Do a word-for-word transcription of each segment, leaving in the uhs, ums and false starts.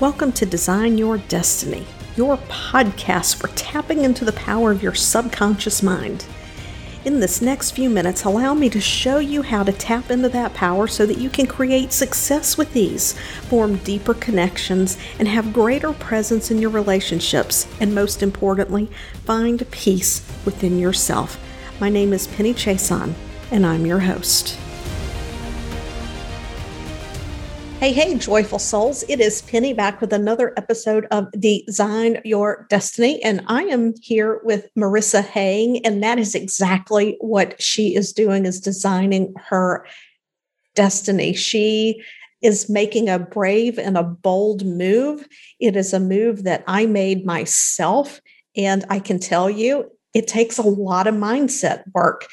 Welcome to Design Your Destiny, your podcast for tapping into the power of your subconscious mind. In this next few minutes, allow me to show you how to tap into that power so that you can create success with ease, form deeper connections, and have greater presence in your relationships, and most importantly, find peace within yourself. My name is Penny Chasson, and I'm your host. Hey, hey, joyful souls. It is Penny back with another episode of Design Your Destiny. And I am here with Marissa Heying, and that is exactly what she is doing, is designing her destiny. She is making a brave and a bold move. It is a move that I made myself, and I can tell you, it takes a lot of mindset work.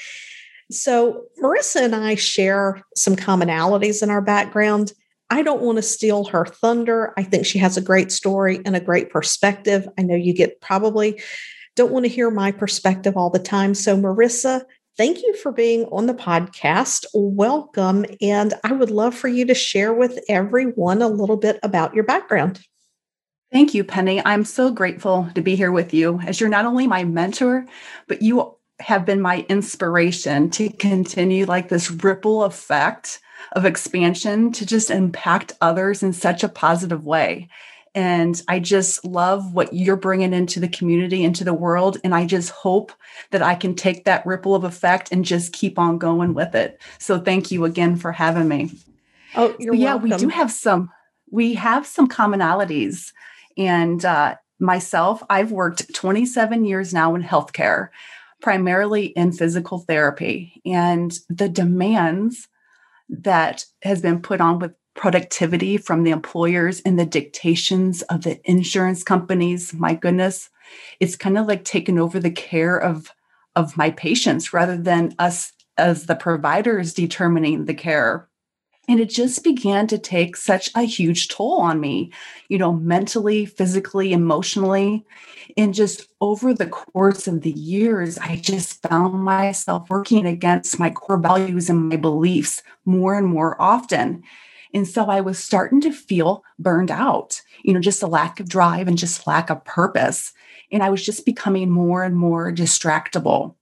So Marissa and I share some commonalities in our background. I don't want to steal her thunder. I think she has a great story and a great perspective. I know you get probably don't want to hear my perspective all the time. So Marissa, thank you for being on the podcast. Welcome. And I would love for you to share with everyone a little bit about your background. Thank you, Penny. I'm so grateful to be here with you, as you're not only my mentor, but you have been my inspiration to continue like this ripple effect of expansion to just impact others in such a positive way. And I just love what you're bringing into the community, into the world. And I just hope that I can take that ripple of effect and just keep on going with it. So thank you again for having me. Oh, you're so, yeah, welcome. We do have some, we have some commonalities. And uh, myself, I've worked twenty-seven years now in healthcare, primarily in physical therapy, and the demands that has been put on with productivity from the employers and the dictations of the insurance companies. My goodness, it's kind of like taking over the care of, of my patients rather than us as the providers determining the care. And it just began to take such a huge toll on me, you know, mentally, physically, emotionally. And just over the course of the years, I just found myself working against my core values and my beliefs more and more often. And so I was starting to feel burned out, you know, just a lack of drive and just lack of purpose. And I was just becoming more and more distractible.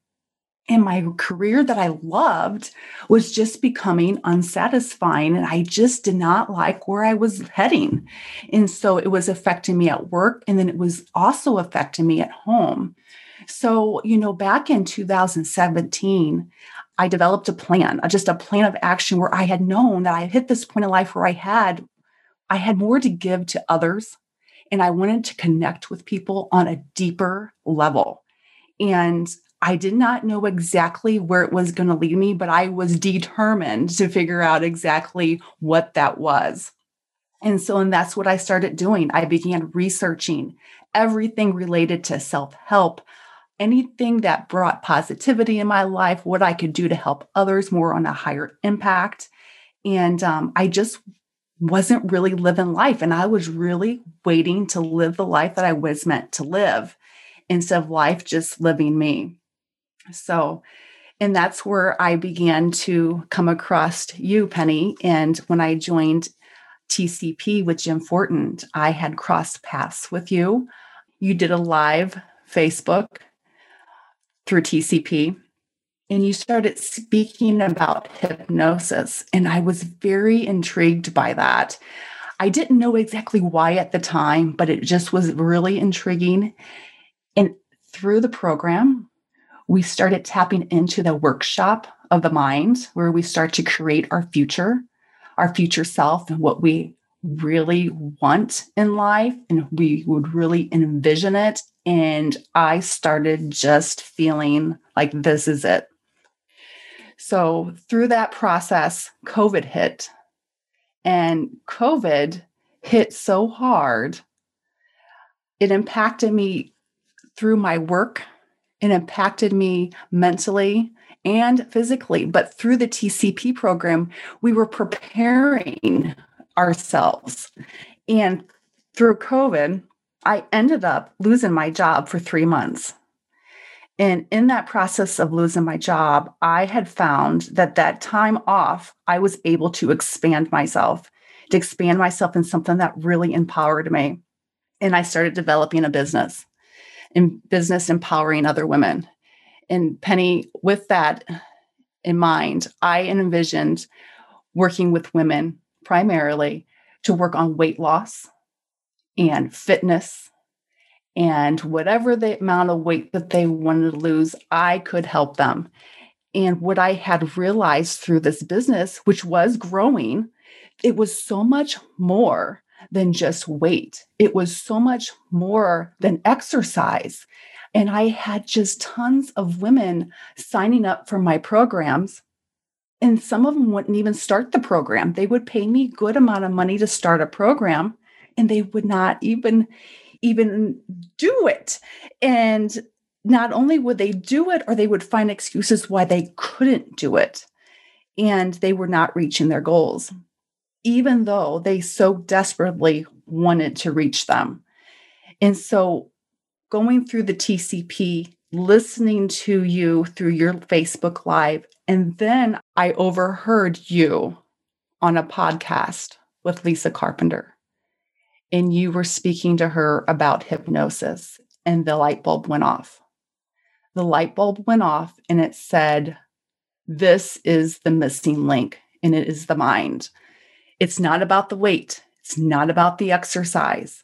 And my career that I loved was just becoming unsatisfying. And I just did not like where I was heading. And so it was affecting me at work. And then it was also affecting me at home. So, you know, back in two thousand seventeen, I developed a plan, just a plan of action where I had known that I had hit this point in life where I had, I had more to give to others. And I wanted to connect with people on a deeper level. And I did not know exactly where it was going to lead me, but I was determined to figure out exactly what that was. And so, and that's what I started doing. I began researching everything related to self-help, anything that brought positivity in my life, what I could do to help others more on a higher impact. And um, I just wasn't really living life. And I was really waiting to live the life that I was meant to live instead of life just living me. So, and that's where I began to come across you, Penny. And when I joined T C P with Jim Fortin, I had crossed paths with you. You did a live Facebook through T C P, and you started speaking about hypnosis. And I was very intrigued by that. I didn't know exactly why at the time, but it just was really intriguing. And through the program, we started tapping into the workshop of the mind, where we start to create our future, our future self, and what we really want in life. And we would really envision it. And I started just feeling like this is it. So through that process, COVID hit. And COVID hit so hard, it impacted me through my work. It impacted me mentally and physically. But through the T C P program, we were preparing ourselves. And through COVID, I ended up losing my job for three months. And in that process of losing my job, I had found that that time off, I was able to expand myself to expand myself in something that really empowered me. And I started developing a business in business, empowering other women. And Penny, with that in mind, I envisioned working with women primarily to work on weight loss and fitness, and whatever the amount of weight that they wanted to lose, I could help them. And what I had realized through this business, which was growing, it was so much more than just weight. It was so much more than exercise. And I had just tons of women signing up for my programs. And some of them wouldn't even start the program. They would pay me a good amount of money to start a program, and they would not even, even do it. And not only would they do it, or they would find excuses why they couldn't do it. And they were not reaching their goals, even though they so desperately wanted to reach them. And so going through the T C P, listening to you through your Facebook Live, and then I overheard you on a podcast with Lisa Carpenter, and you were speaking to her about hypnosis, and the light bulb went off. The light bulb went off, and it said, this is the missing link, and it is the mind. It's not about the weight. It's not about the exercise.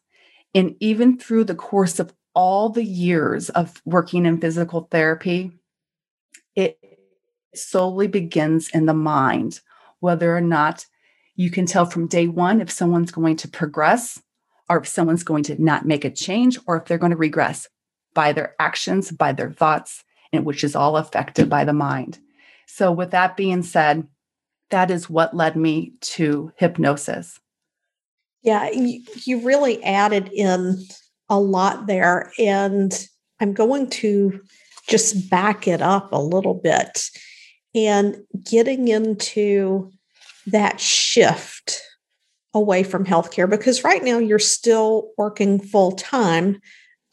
And even through the course of all the years of working in physical therapy, it solely begins in the mind, whether or not you can tell from day one if someone's going to progress, or if someone's going to not make a change, or if they're going to regress, by their actions, by their thoughts, and which is all affected by the mind. So with that being said, that is what led me to hypnosis. Yeah, you, you really added in a lot there. And I'm going to just back it up a little bit and getting into that shift away from healthcare, because right now you're still working full time.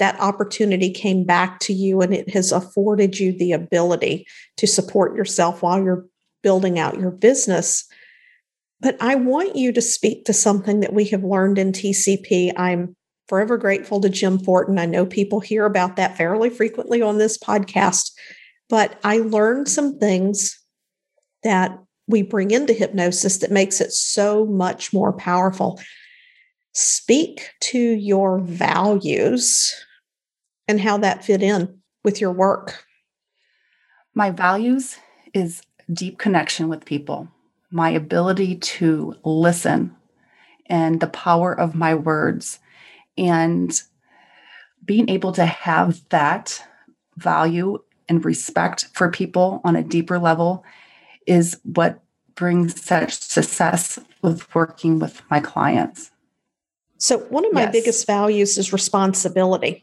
That opportunity came back to you, and it has afforded you the ability to support yourself while you're building out your business. But I want you to speak to something that we have learned in T C P. I'm forever grateful to Jim Fortin. I know people hear about that fairly frequently on this podcast, but I learned some things that we bring into hypnosis that makes it so much more powerful. Speak to your values and how that fit in with your work. My values is deep connection with people, my ability to listen, and the power of my words. And being able to have that value and respect for people on a deeper level is what brings such success with working with my clients. So one of my yes. biggest values is responsibility.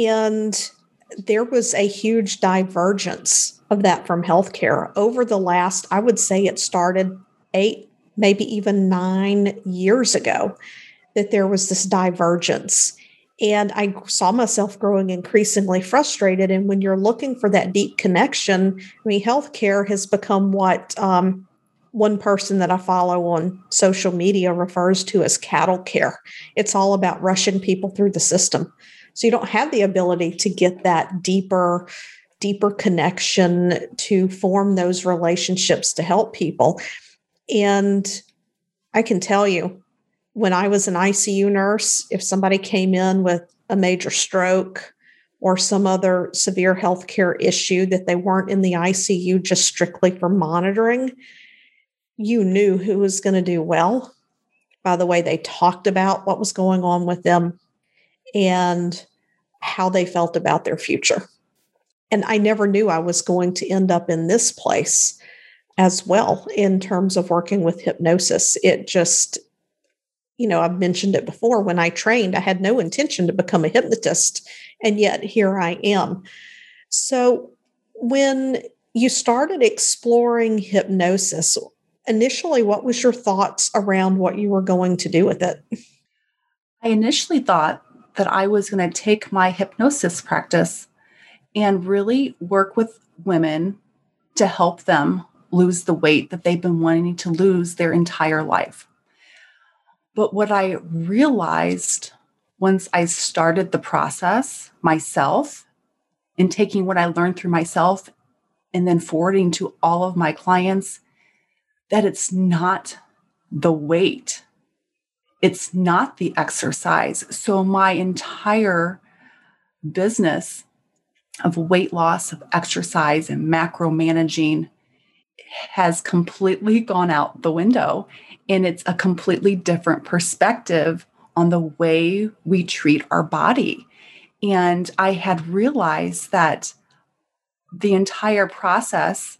And there was a huge divergence of that from healthcare over the last, I would say it started eight, maybe even nine years ago, that there was this divergence. And I saw myself growing increasingly frustrated. And when you're looking for that deep connection, I mean, healthcare has become what um, one person that I follow on social media refers to as cattle care. It's all about rushing people through the system. So you don't have the ability to get that deeper, deeper connection to form those relationships to help people. And I can tell you, when I was an I C U nurse, if somebody came in with a major stroke or some other severe healthcare issue that they weren't in the I C U just strictly for monitoring, you knew who was going to do well by the way they talked about what was going on with them and how they felt about their future. And I never knew I was going to end up in this place as well in terms of working with hypnosis. It just... You know, I've mentioned it before, when I trained, I had no intention to become a hypnotist, and yet here I am. So when you started exploring hypnosis, initially, what was your thoughts around what you were going to do with it? I initially thought that I was going to take my hypnosis practice and really work with women to help them lose the weight that they've been wanting to lose their entire life. But what I realized once I started the process myself and taking what I learned through myself and then forwarding to all of my clients, that it's not the weight. It's not the exercise. So my entire business of weight loss, of exercise and macro managing has completely gone out the window. And it's a completely different perspective on the way we treat our body. And I had realized that the entire process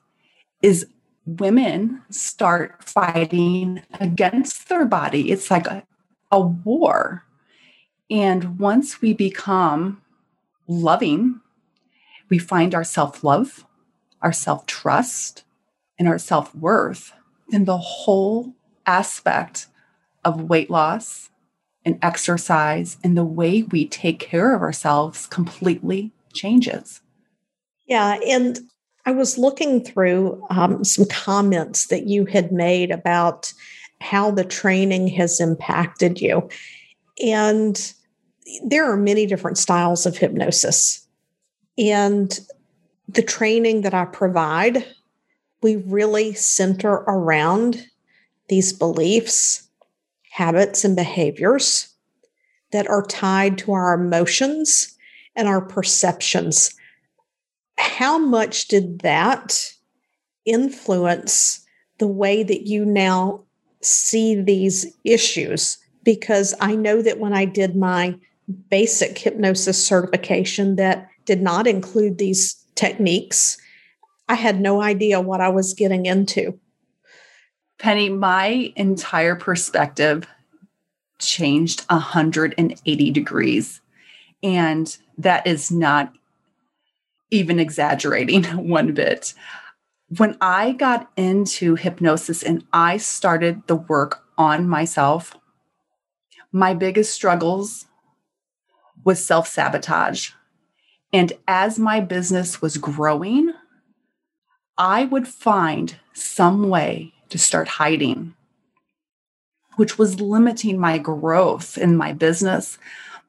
is women start fighting against their body. It's like a, a war. And once we become loving, we find our self-love, our self-trust, and our self-worth, then the whole aspect of weight loss and exercise and the way we take care of ourselves completely changes. Yeah. And I was looking through um, some comments that you had made about how the training has impacted you. And there are many different styles of hypnosis. And the training that I provide, we really center around these beliefs, habits, and behaviors that are tied to our emotions and our perceptions. How much did that influence the way that you now see these issues? Because I know that when I did my basic hypnosis certification that did not include these techniques, I had no idea what I was getting into. Penny, my entire perspective changed one hundred eighty degrees. And that is not even exaggerating one bit. When I got into hypnosis and I started the work on myself, my biggest struggles was self-sabotage. And as my business was growing, I would find some way to start hiding, which was limiting my growth in my business.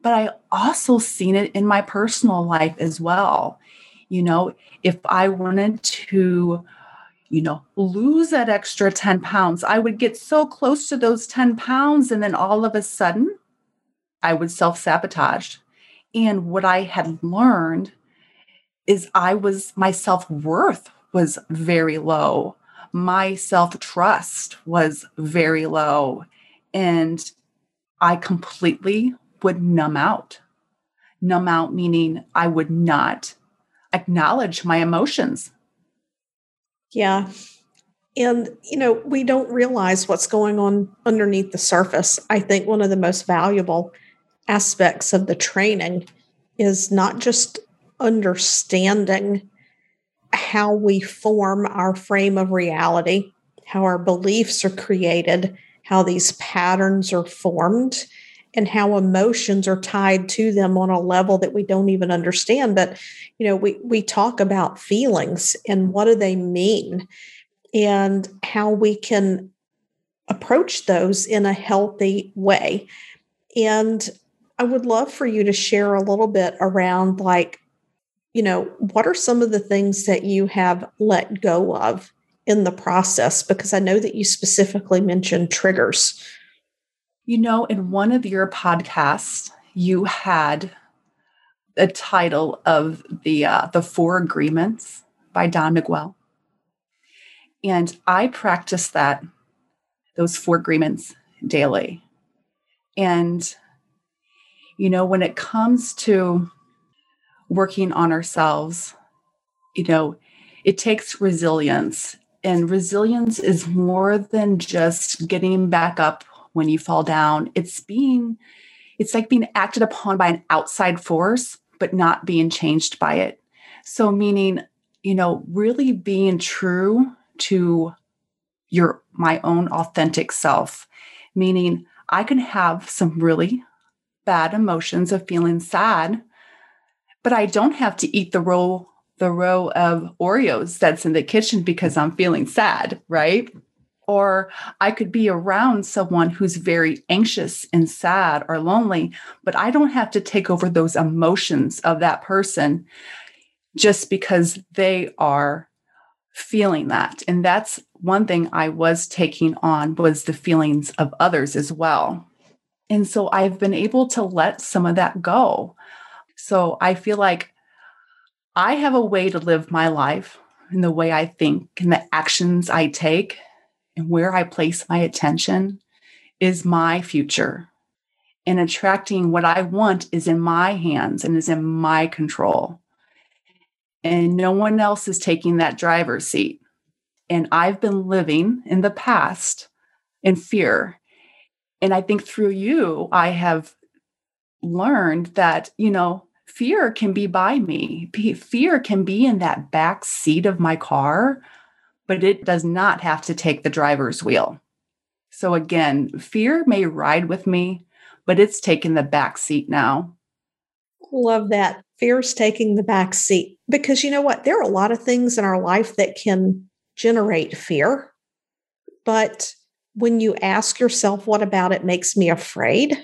But I also seen it in my personal life as well. You know, if I wanted to, you know, lose that extra ten pounds, I would get so close to those ten pounds. And then all of a sudden I would self-sabotage. And what I had learned is I was, my self-worth was very low. My self-trust was very low. And I completely would numb out. Numb out meaning I would not acknowledge my emotions. Yeah. And, you know, we don't realize what's going on underneath the surface. I think one of the most valuable aspects of the training is not just understanding how we form our frame of reality, how our beliefs are created, how these patterns are formed, and how emotions are tied to them on a level that we don't even understand. But, you know, we, we talk about feelings and what do they mean and how we can approach those in a healthy way. And I would love for you to share a little bit around, like, you know, what are some of the things that you have let go of in the process? Because I know that you specifically mentioned triggers. You know, in one of your podcasts, you had a title of the uh, The Four Agreements by Don Miguel. And I practice that, those four agreements daily. And, you know, when it comes to working on ourselves, you know, it takes resilience. And resilience is more than just getting back up when you fall down. It's being, it's like being acted upon by an outside force, but not being changed by it. So meaning, you know, really being true to your, my own authentic self, meaning I can have some really bad emotions of feeling sad, but I don't have to eat the roll, the row of Oreos that's in the kitchen because I'm feeling sad, right? Or I could be around someone who's very anxious and sad or lonely, but I don't have to take over those emotions of that person just because they are feeling that. And that's one thing I was taking on, was the feelings of others as well. And so I've been able to let some of that go. So I feel like I have a way to live my life in the way I think and the actions I take. And where I place my attention is my future. And attracting what I want is in my hands and is in my control. And no one else is taking that driver's seat. And I've been living in the past in fear. And I think through you, I have learned that, you know, fear can be by me. Fear can be in that back seat of my car, but it does not have to take the driver's wheel. So again, fear may ride with me, but it's taking the back seat now. Love that. Fear's taking the back seat. Because you know what? There are a lot of things in our life that can generate fear. But when you ask yourself, what about it makes me afraid?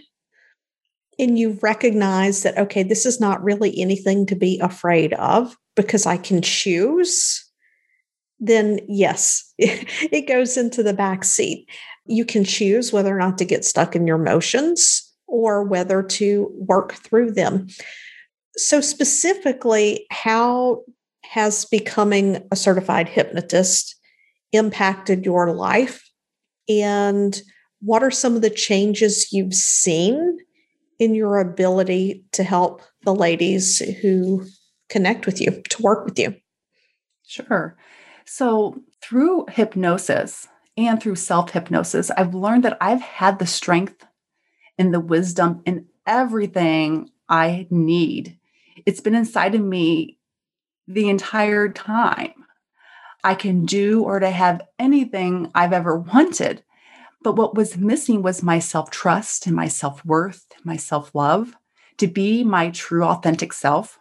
And you recognize that, okay, this is not really anything to be afraid of because I can choose. Then yes, it goes into the back seat. You can choose whether or not to get stuck in your emotions or whether to work through them. So specifically, how has becoming a certified hypnotist impacted your life? And what are some of the changes you've seen in your ability to help the ladies who connect with you, to work with you? Sure. So through hypnosis and through self-hypnosis, I've learned that I've had the strength and the wisdom and everything I need. It's been inside of me the entire time. I can do or to have anything I've ever wanted. But what was missing was my self-trust and my self-worth, my self-love, to be my true authentic self.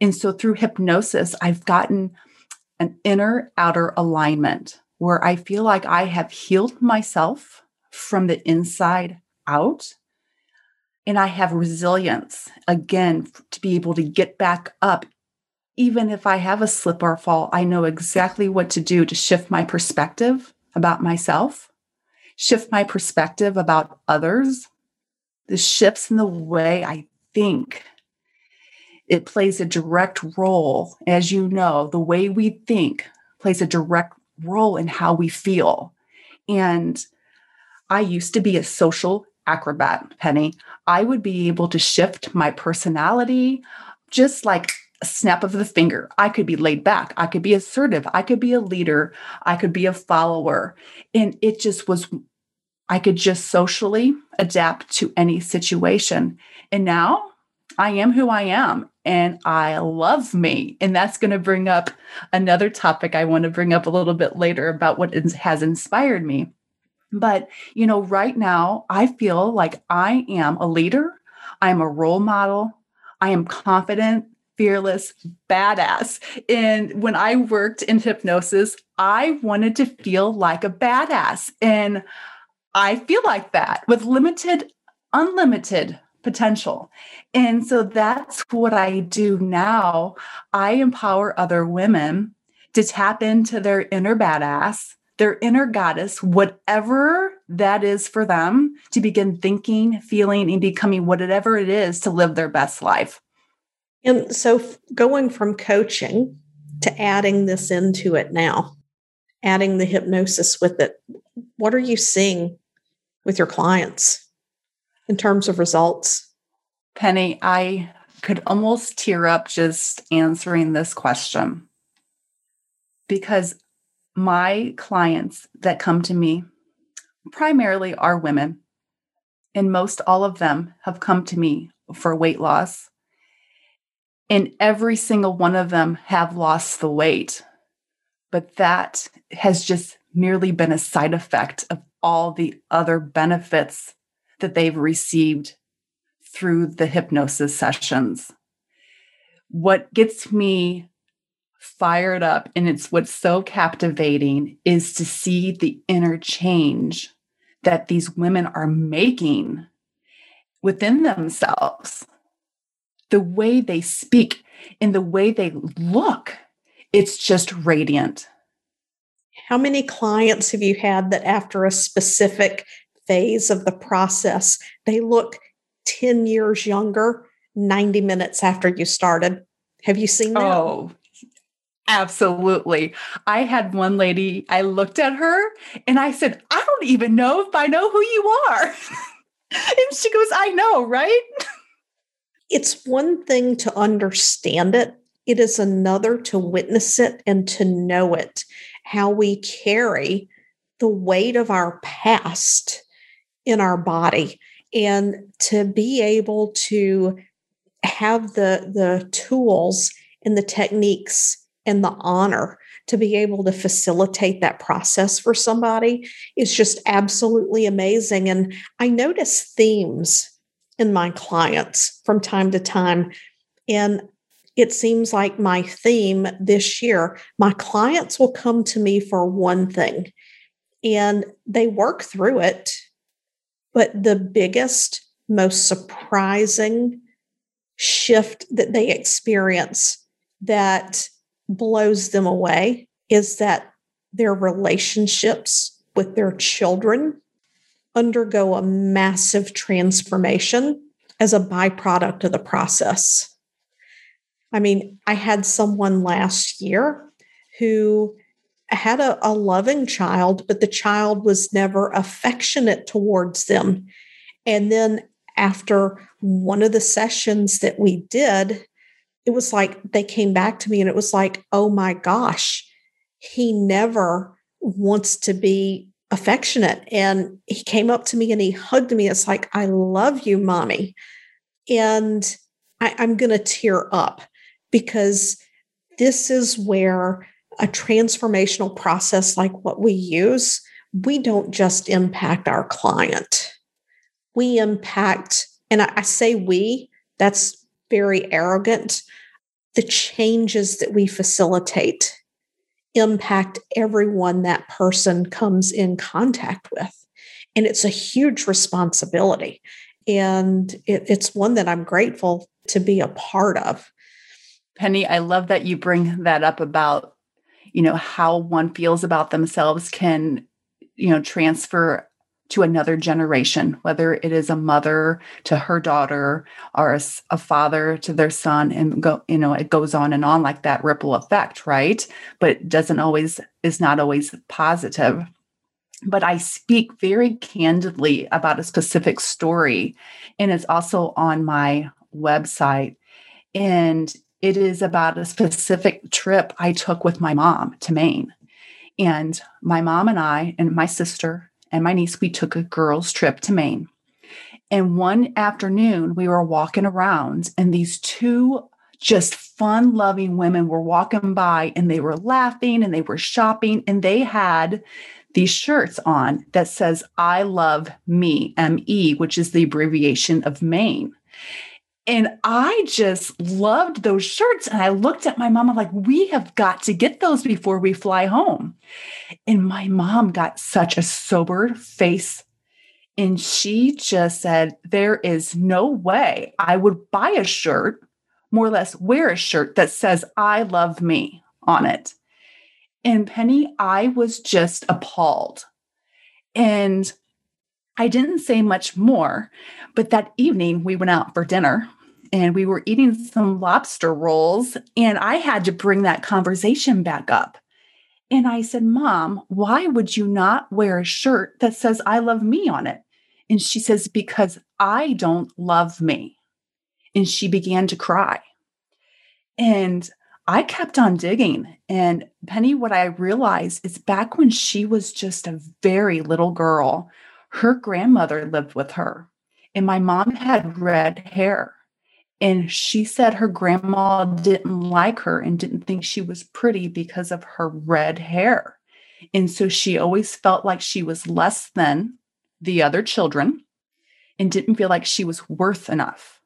And so through hypnosis, I've gotten an inner outer alignment where I feel like I have healed myself from the inside out. And I have resilience again to be able to get back up. Even if I have a slip or fall, I know exactly what to do to shift my perspective about myself, shift my perspective about others. The shifts in the way I think, it plays a direct role. As you know, the way we think plays a direct role in how we feel. And I used to be a social acrobat, Penny. I would be able to shift my personality just like a snap of the finger. I could be laid back. I could be assertive. I could be a leader. I could be a follower. And it just was, I could just socially adapt to any situation. And now I am who I am. And I love me. And that's going to bring up another topic I want to bring up a little bit later about what has inspired me. But, you know, right now, I feel like I am a leader. I'm a role model. I am confident, fearless, badass. And when I worked in hypnosis, I wanted to feel like a badass. And I feel like that with limited, unlimited potential. And so that's what I do now. I empower other women to tap into their inner badass, their inner goddess, whatever that is for them, to begin thinking, feeling, and becoming whatever it is to live their best life. And so going from coaching to adding this into it now, adding the hypnosis with it, what are you seeing with your clients in terms of results? Penny, I could almost tear up just answering this question, because my clients that come to me primarily are women, and most all of them have come to me for weight loss. And every single one of them have lost the weight, but that has just merely been a side effect of all the other benefits that they've received through the hypnosis sessions. What gets me fired up. And it's what's so captivating is to see the inner change that these women are making within themselves. The way they speak and the way they look, it's just radiant. How many clients have you had that after a specific phase of the process, they look ten years younger, ninety minutes after you started? Have you seen that? Oh, absolutely. I had one lady, I looked at her and I said, I don't even know if I know who you are. And she goes, I know, right? It's one thing to understand it. It is another to witness it and to know it, how we carry the weight of our past in our body, and to be able to have the, the tools and the techniques and the honor to be able to facilitate that process for somebody is just absolutely amazing. And I notice themes in my clients from time to time. And it seems like my theme this year, my clients will come to me for one thing and they work through it. But the biggest, most surprising shift that they experience that blows them away is that their relationships with their children undergo a massive transformation as a byproduct of the process. I mean, I had someone last year who had a, a loving child, but the child was never affectionate towards them. And then after one of the sessions that we did, it was like they came back to me and it was like, oh my gosh, he never wants to be affectionate. And he came up to me and he hugged me. It's like, I love you, mommy. And I, I'm going to tear up because this is where a transformational process like what we use, we don't just impact our client. We impact, and I, I say we, that's very arrogant. The changes that we facilitate impact everyone that person comes in contact with. And it's a huge responsibility. And it, it's one that I'm grateful to be a part of. Penny, I love that you bring that up about, you know, how one feels about themselves can, you know, transfer to another generation, whether it is a mother to her daughter or a, a father to their son, and go, you know, it goes on and on like that ripple effect, right? But it doesn't always, is not always positive. But I speak very candidly about a specific story, and it's also on my website. And it is about a specific trip I took with my mom to Maine. And my mom and I and my sister and my niece, we took a girls' trip to Maine. And one afternoon, we were walking around, and these two just fun-loving women were walking by, and they were laughing, and they were shopping, and they had these shirts on that says, I love me, M E, which is the abbreviation of Maine. And I just loved those shirts. And I looked at my mom, I'm like, we have got to get those before we fly home. And my mom got such a sober face. And she just said, there is no way I would buy a shirt, more or less wear a shirt that says, I love me on it. And Penny, I was just appalled. And I didn't say much more, but that evening we went out for dinner. And we were eating some lobster rolls, and I had to bring that conversation back up. And I said, Mom, why would you not wear a shirt that says I love me on it? And she says, because I don't love me. And she began to cry. And I kept on digging. And Penny, what I realized is back when she was just a very little girl, her grandmother lived with her. And my mom had red hair. And she said her grandma didn't like her and didn't think she was pretty because of her red hair. And so she always felt like she was less than the other children and didn't feel like she was worth enough.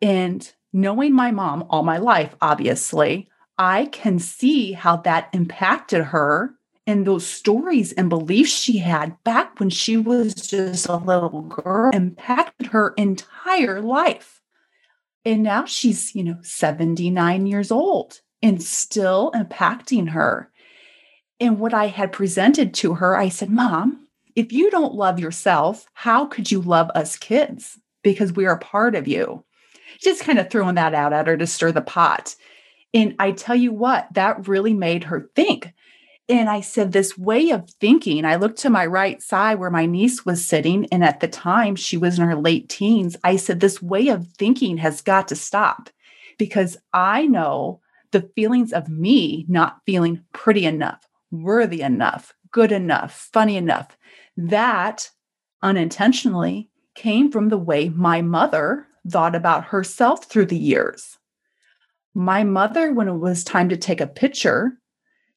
And knowing my mom all my life, obviously, I can see how that impacted her and those stories and beliefs she had back when she was just a little girl impacted her entire life. And now she's, you know, seventy-nine years old and still impacting her. And what I had presented to her, I said, Mom, if you don't love yourself, how could you love us kids? Because we are part of you. Just kind of throwing that out at her to stir the pot. And I tell you what, that really made her think. And I said, this way of thinking, I looked to my right side where my niece was sitting. And at the time she was in her late teens. I said, this way of thinking has got to stop because I know the feelings of me not feeling pretty enough, worthy enough, good enough, funny enough, that unintentionally came from the way my mother thought about herself through the years. My mother, when it was time to take a picture,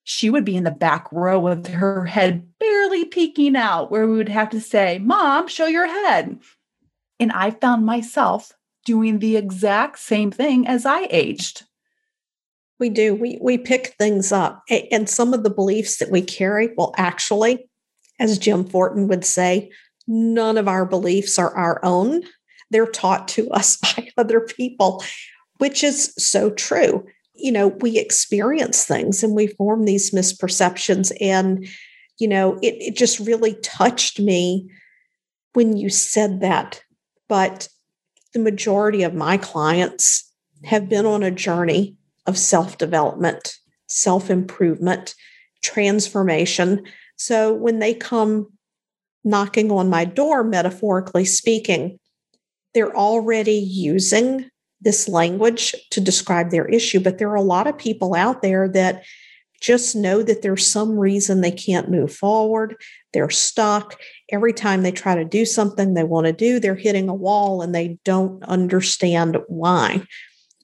she would be in the back row with her head barely peeking out where we would have to say, Mom, show your head. And I found myself doing the exact same thing as I aged. We do. We we pick things up. And some of the beliefs that we carry, well, actually, as Jim Fortin would say, none of our beliefs are our own. They're taught to us by other people, which is so true. You know, we experience things and we form these misperceptions. And, you know, it, it just really touched me when you said that. But the majority of my clients have been on a journey of self-development, self-improvement, transformation. So when they come knocking on my door, metaphorically speaking, they're already using this language to describe their issue. But there are a lot of people out there that just know that there's some reason they can't move forward. They're stuck. Every time they try to do something they want to do, they're hitting a wall and they don't understand why.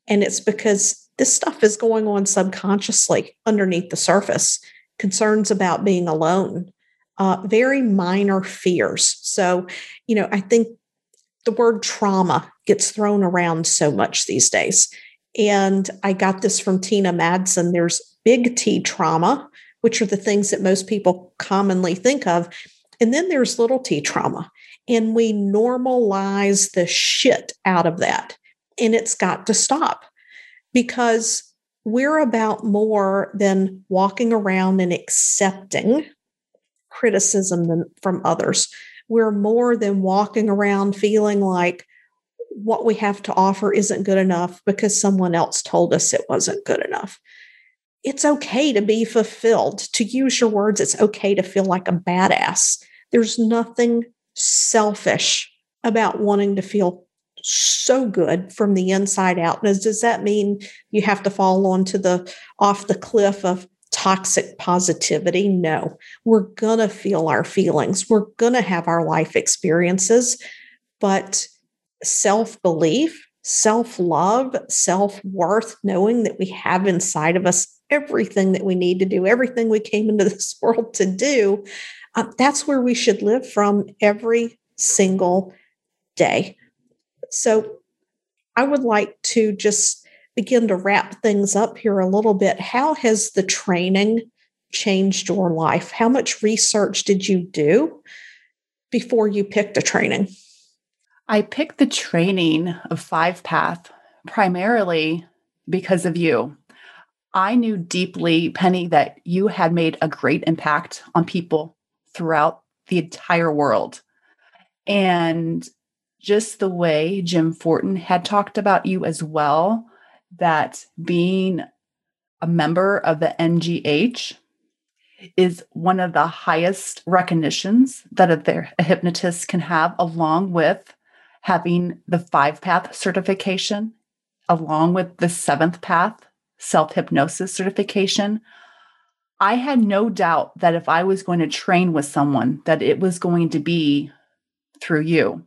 And it's because this stuff is going on subconsciously underneath the surface. Concerns about being alone, uh, very minor fears. So, you know, I think the word trauma gets thrown around so much these days. And I got this from Tina Madsen. There's big T trauma, which are the things that most people commonly think of. And then there's little T trauma. And we normalize the shit out of that. And it's got to stop. Because we're about more than walking around and accepting criticism from others. We're more than walking around feeling like what we have to offer isn't good enough because someone else told us it wasn't good enough. It's okay to be fulfilled. To use your words, it's okay to feel like a badass. There's nothing selfish about wanting to feel so good from the inside out. Now, does that mean you have to fall onto the off the cliff of toxic positivity? No, we're going to feel our feelings. We're going to have our life experiences, but self-belief, self-love, self-worth, knowing that we have inside of us everything that we need to do, everything we came into this world to do, uh, that's where we should live from every single day. So I would like to just begin to wrap things up here a little bit. How has the training changed your life? How much research did you do before you picked a training? I picked the training of Five Path primarily because of you. I knew deeply, Penny, that you had made a great impact on people throughout the entire world. And just the way Jim Fortin had talked about you as well, that being a member of the N G H is one of the highest recognitions that a, a hypnotist can have, along with having the Five Path certification, along with the Seventh Path self-hypnosis certification. I had no doubt that if I was going to train with someone, that it was going to be through you.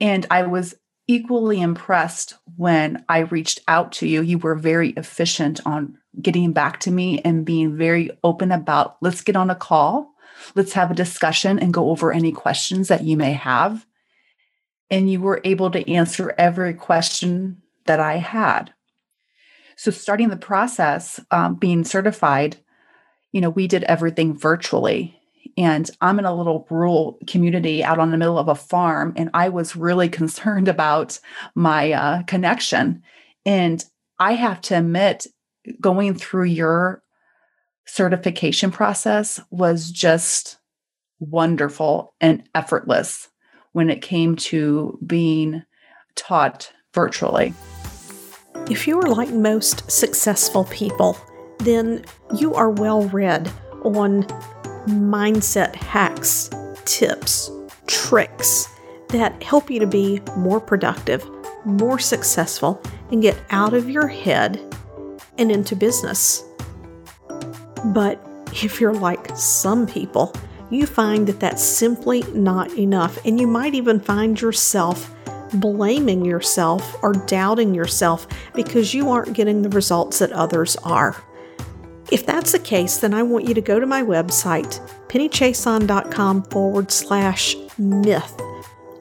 And I was equally impressed when I reached out to you. You were very efficient on getting back to me and being very open about, let's get on a call, let's have a discussion and go over any questions that you may have. And you were able to answer every question that I had. So starting the process, um, being certified, you know, we did everything virtually. And I'm in a little rural community out on the middle of a farm, and I was really concerned about my uh, connection. And I have to admit, going through your certification process was just wonderful and effortless when it came to being taught virtually. If you are like most successful people, then you are well read on mindset hacks, tips, tricks that help you to be more productive, more successful, and get out of your head and into business. But if you're like some people, you find that that's simply not enough, and you might even find yourself blaming yourself or doubting yourself because you aren't getting the results that others are. If that's the case, then I want you to go to my website, pennychasson.com forward slash myth,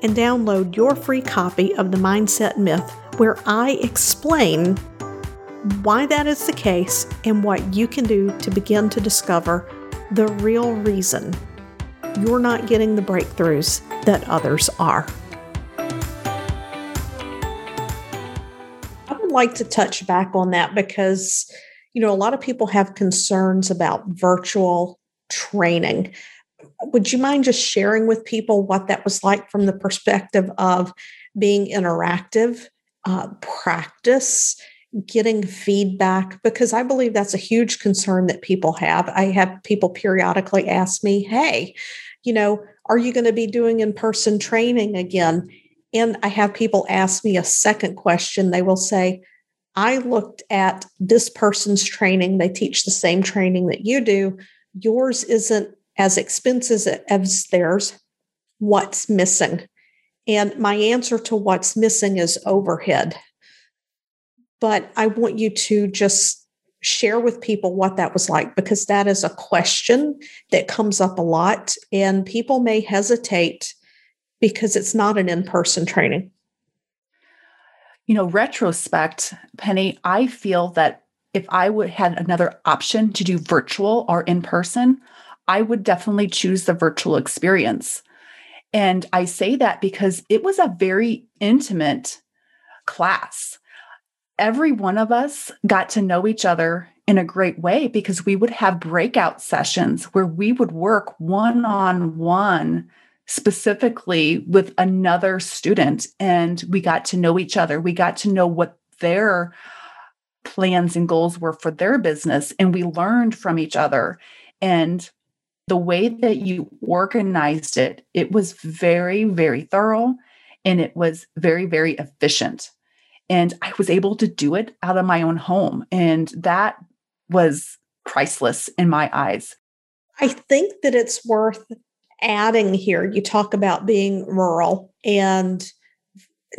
and download your free copy of The Mindset Myth, where I explain why that is the case and what you can do to begin to discover the real reason you're not getting the breakthroughs that others are. I would like to touch back on that because, you know, a lot of people have concerns about virtual training. Would you mind just sharing with people what that was like from the perspective of being interactive, uh, practice, getting feedback? Because I believe that's a huge concern that people have. I have people periodically ask me, hey, you know, are you going to be doing in-person training again? And I have people ask me a second question. They will say, I looked at this person's training. They teach the same training that you do. Yours isn't as expensive as theirs. What's missing? And my answer to what's missing is overhead. But I want you to just share with people what that was like, because that is a question that comes up a lot, and people may hesitate because it's not an in-person training. You know, retrospect, Penny, I feel that if I would had another option to do virtual or in person, I would definitely choose the virtual experience. And I say that because it was a very intimate class. Every one of us got to know each other in a great way because we would have breakout sessions where we would work one-on-one specifically with another student, and we got to know each other. We got to know what their plans and goals were for their business, and we learned from each other. And the way that you organized it, it was very, very thorough, and it was very, very efficient. And I was able to do it out of my own home, and that was priceless in my eyes. I think that it's worth adding here, you talk about being rural and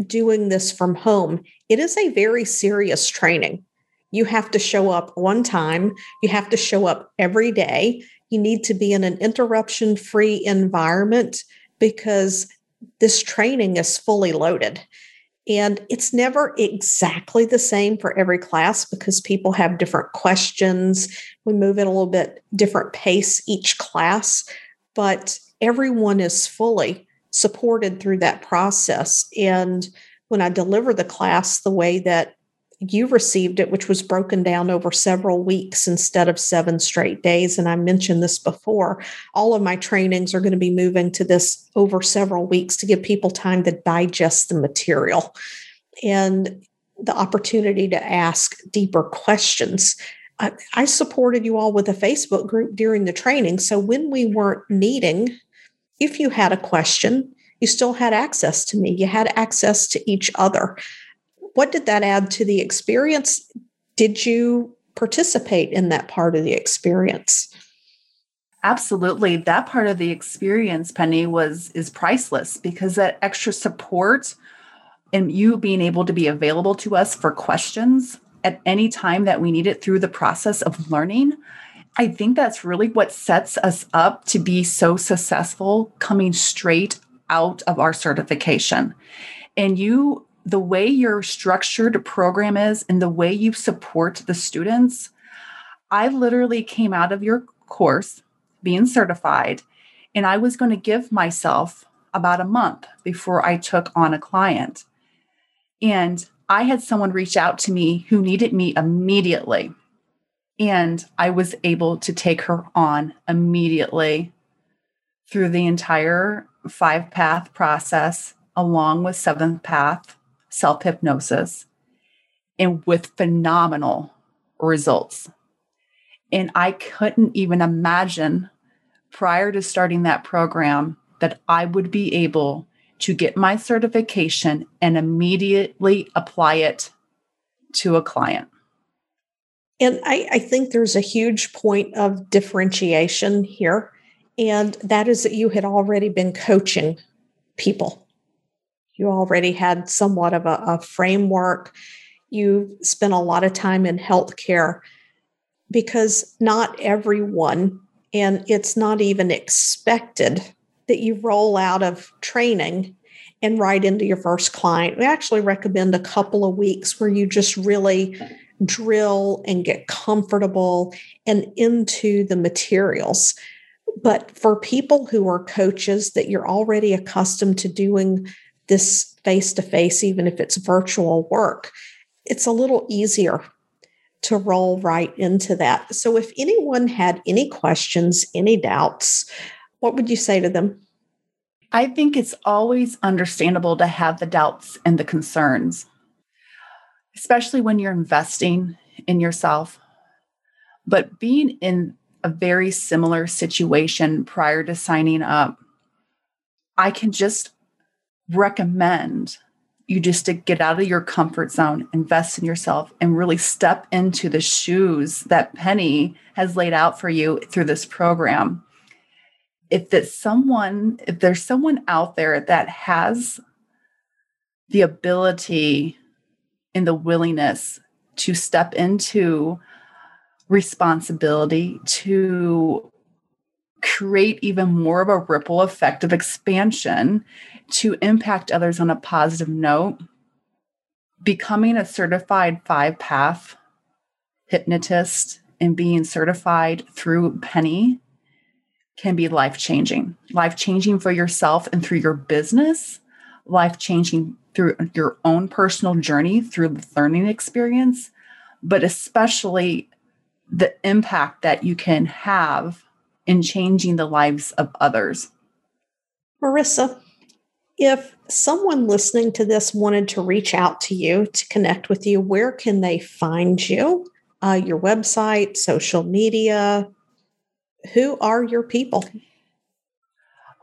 doing this from home. It is a very serious training. You have to show up one time. You have to show up every day. You need to be in an interruption-free environment because this training is fully loaded. And it's never exactly the same for every class because people have different questions. We move at a little bit different pace each class, but everyone is fully supported through that process. And when I deliver the class the way that you received it, which was broken down over several weeks instead of seven straight days, and I mentioned this before, all of my trainings are going to be moving to this over several weeks to give people time to digest the material and the opportunity to ask deeper questions. I supported you all with a Facebook group during the training. So when we weren't meeting, if you had a question, you still had access to me. You had access to each other. What did that add to the experience? Did you participate in that part of the experience? Absolutely. That part of the experience, Penny, was is priceless because that extra support and you being able to be available to us for questions at any time that we need it through the process of learning. I think that's really what sets us up to be so successful coming straight out of our certification. And you the way your structured program is and the way you support the students, I literally came out of your course being certified, and I was going to give myself about a month before I took on a client. And I had someone reach out to me who needed me immediately, and I was able to take her on immediately through the entire Five Path process, along with Seventh Path self-hypnosis, and with phenomenal results. And I couldn't even imagine prior to starting that program that I would be able to get my certification and immediately apply it to a client. And I, I think there's a huge point of differentiation here. And that is that you had already been coaching people. You already had somewhat of a, a framework. You spent a lot of time in healthcare, because not everyone, and it's not even expected that you roll out of training and right into your first client. We actually recommend a couple of weeks where you just really drill and get comfortable and into the materials. But for people who are coaches, that you're already accustomed to doing this face-to-face, even if it's virtual work, it's a little easier to roll right into that. So if anyone had any questions, any doubts, what would you say to them? I think it's always understandable to have the doubts and the concerns, especially when you're investing in yourself. But being in a very similar situation prior to signing up, I can just recommend you just to get out of your comfort zone, invest in yourself, and really step into the shoes that Penny has laid out for you through this program. If that's someone, if there's someone out there that has the ability and the willingness to step into responsibility, to create even more of a ripple effect of expansion to impact others on a positive note, becoming a certified Five Path hypnotist and being certified through Penny can be life-changing. Life-changing for yourself and through your business, life-changing through your own personal journey, through the learning experience, but especially the impact that you can have in changing the lives of others. Marissa, if someone listening to this wanted to reach out to you, to connect with you, where can they find you? Uh, your website, social media? Who are your people?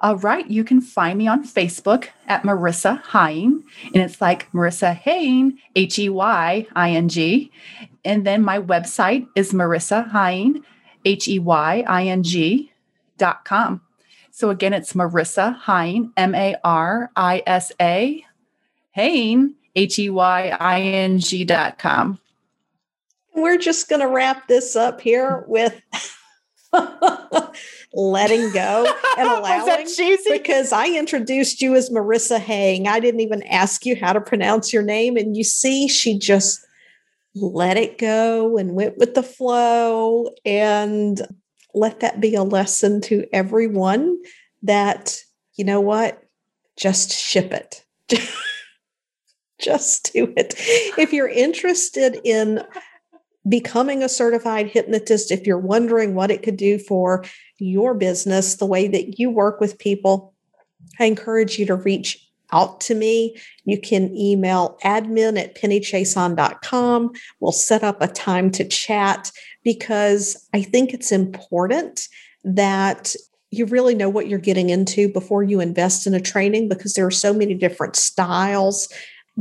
All right. You can find me on Facebook at Marissa Heying. And it's like Marissa Heying, H E Y I N G. And then my website is Marissa Heying, H E Y I N G dot com. So again, it's Marissa Heying, M A R I S A, Heying, H E Y I N G dot com. We're just going to wrap this up here with letting go and allowing, because I introduced you as Marissa Heying. I didn't even ask you how to pronounce your name. And you see, she just let it go and went with the flow, and let that be a lesson to everyone that, you know what, just ship it. Just do it. If you're interested in becoming a certified hypnotist, if you're wondering what it could do for your business, the way that you work with people, I encourage you to reach out to me. You can email admin at penny chasson dot com. We'll set up a time to chat, because I think it's important that you really know what you're getting into before you invest in a training, because there are so many different styles,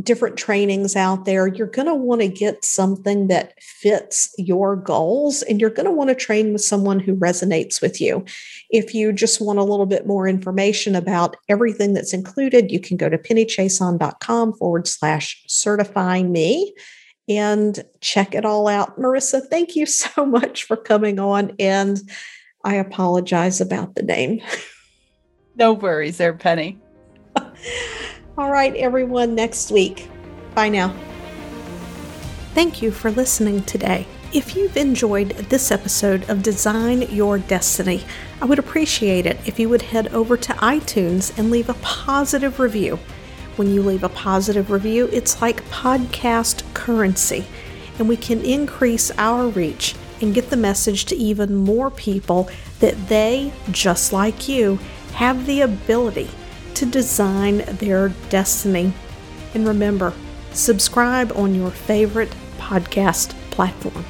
different trainings out there. You're going to want to get something that fits your goals, and you're going to want to train with someone who resonates with you. If you just want a little bit more information about everything that's included, you can go to penny chasson dot com forward slash certify me and check it all out. Marissa, thank you so much for coming on. And I apologize about the name. No worries there, Penny. All right, everyone, next week, Bye now. Thank you for listening today. If you've enjoyed this episode of Design Your Destiny, I would appreciate it if you would head over to iTunes and leave a positive review. When you leave a positive review, it's like podcast currency, and we can increase our reach and get the message to even more people that they, just like you, have the ability to design their destiny. And remember, subscribe on your favorite podcast platform.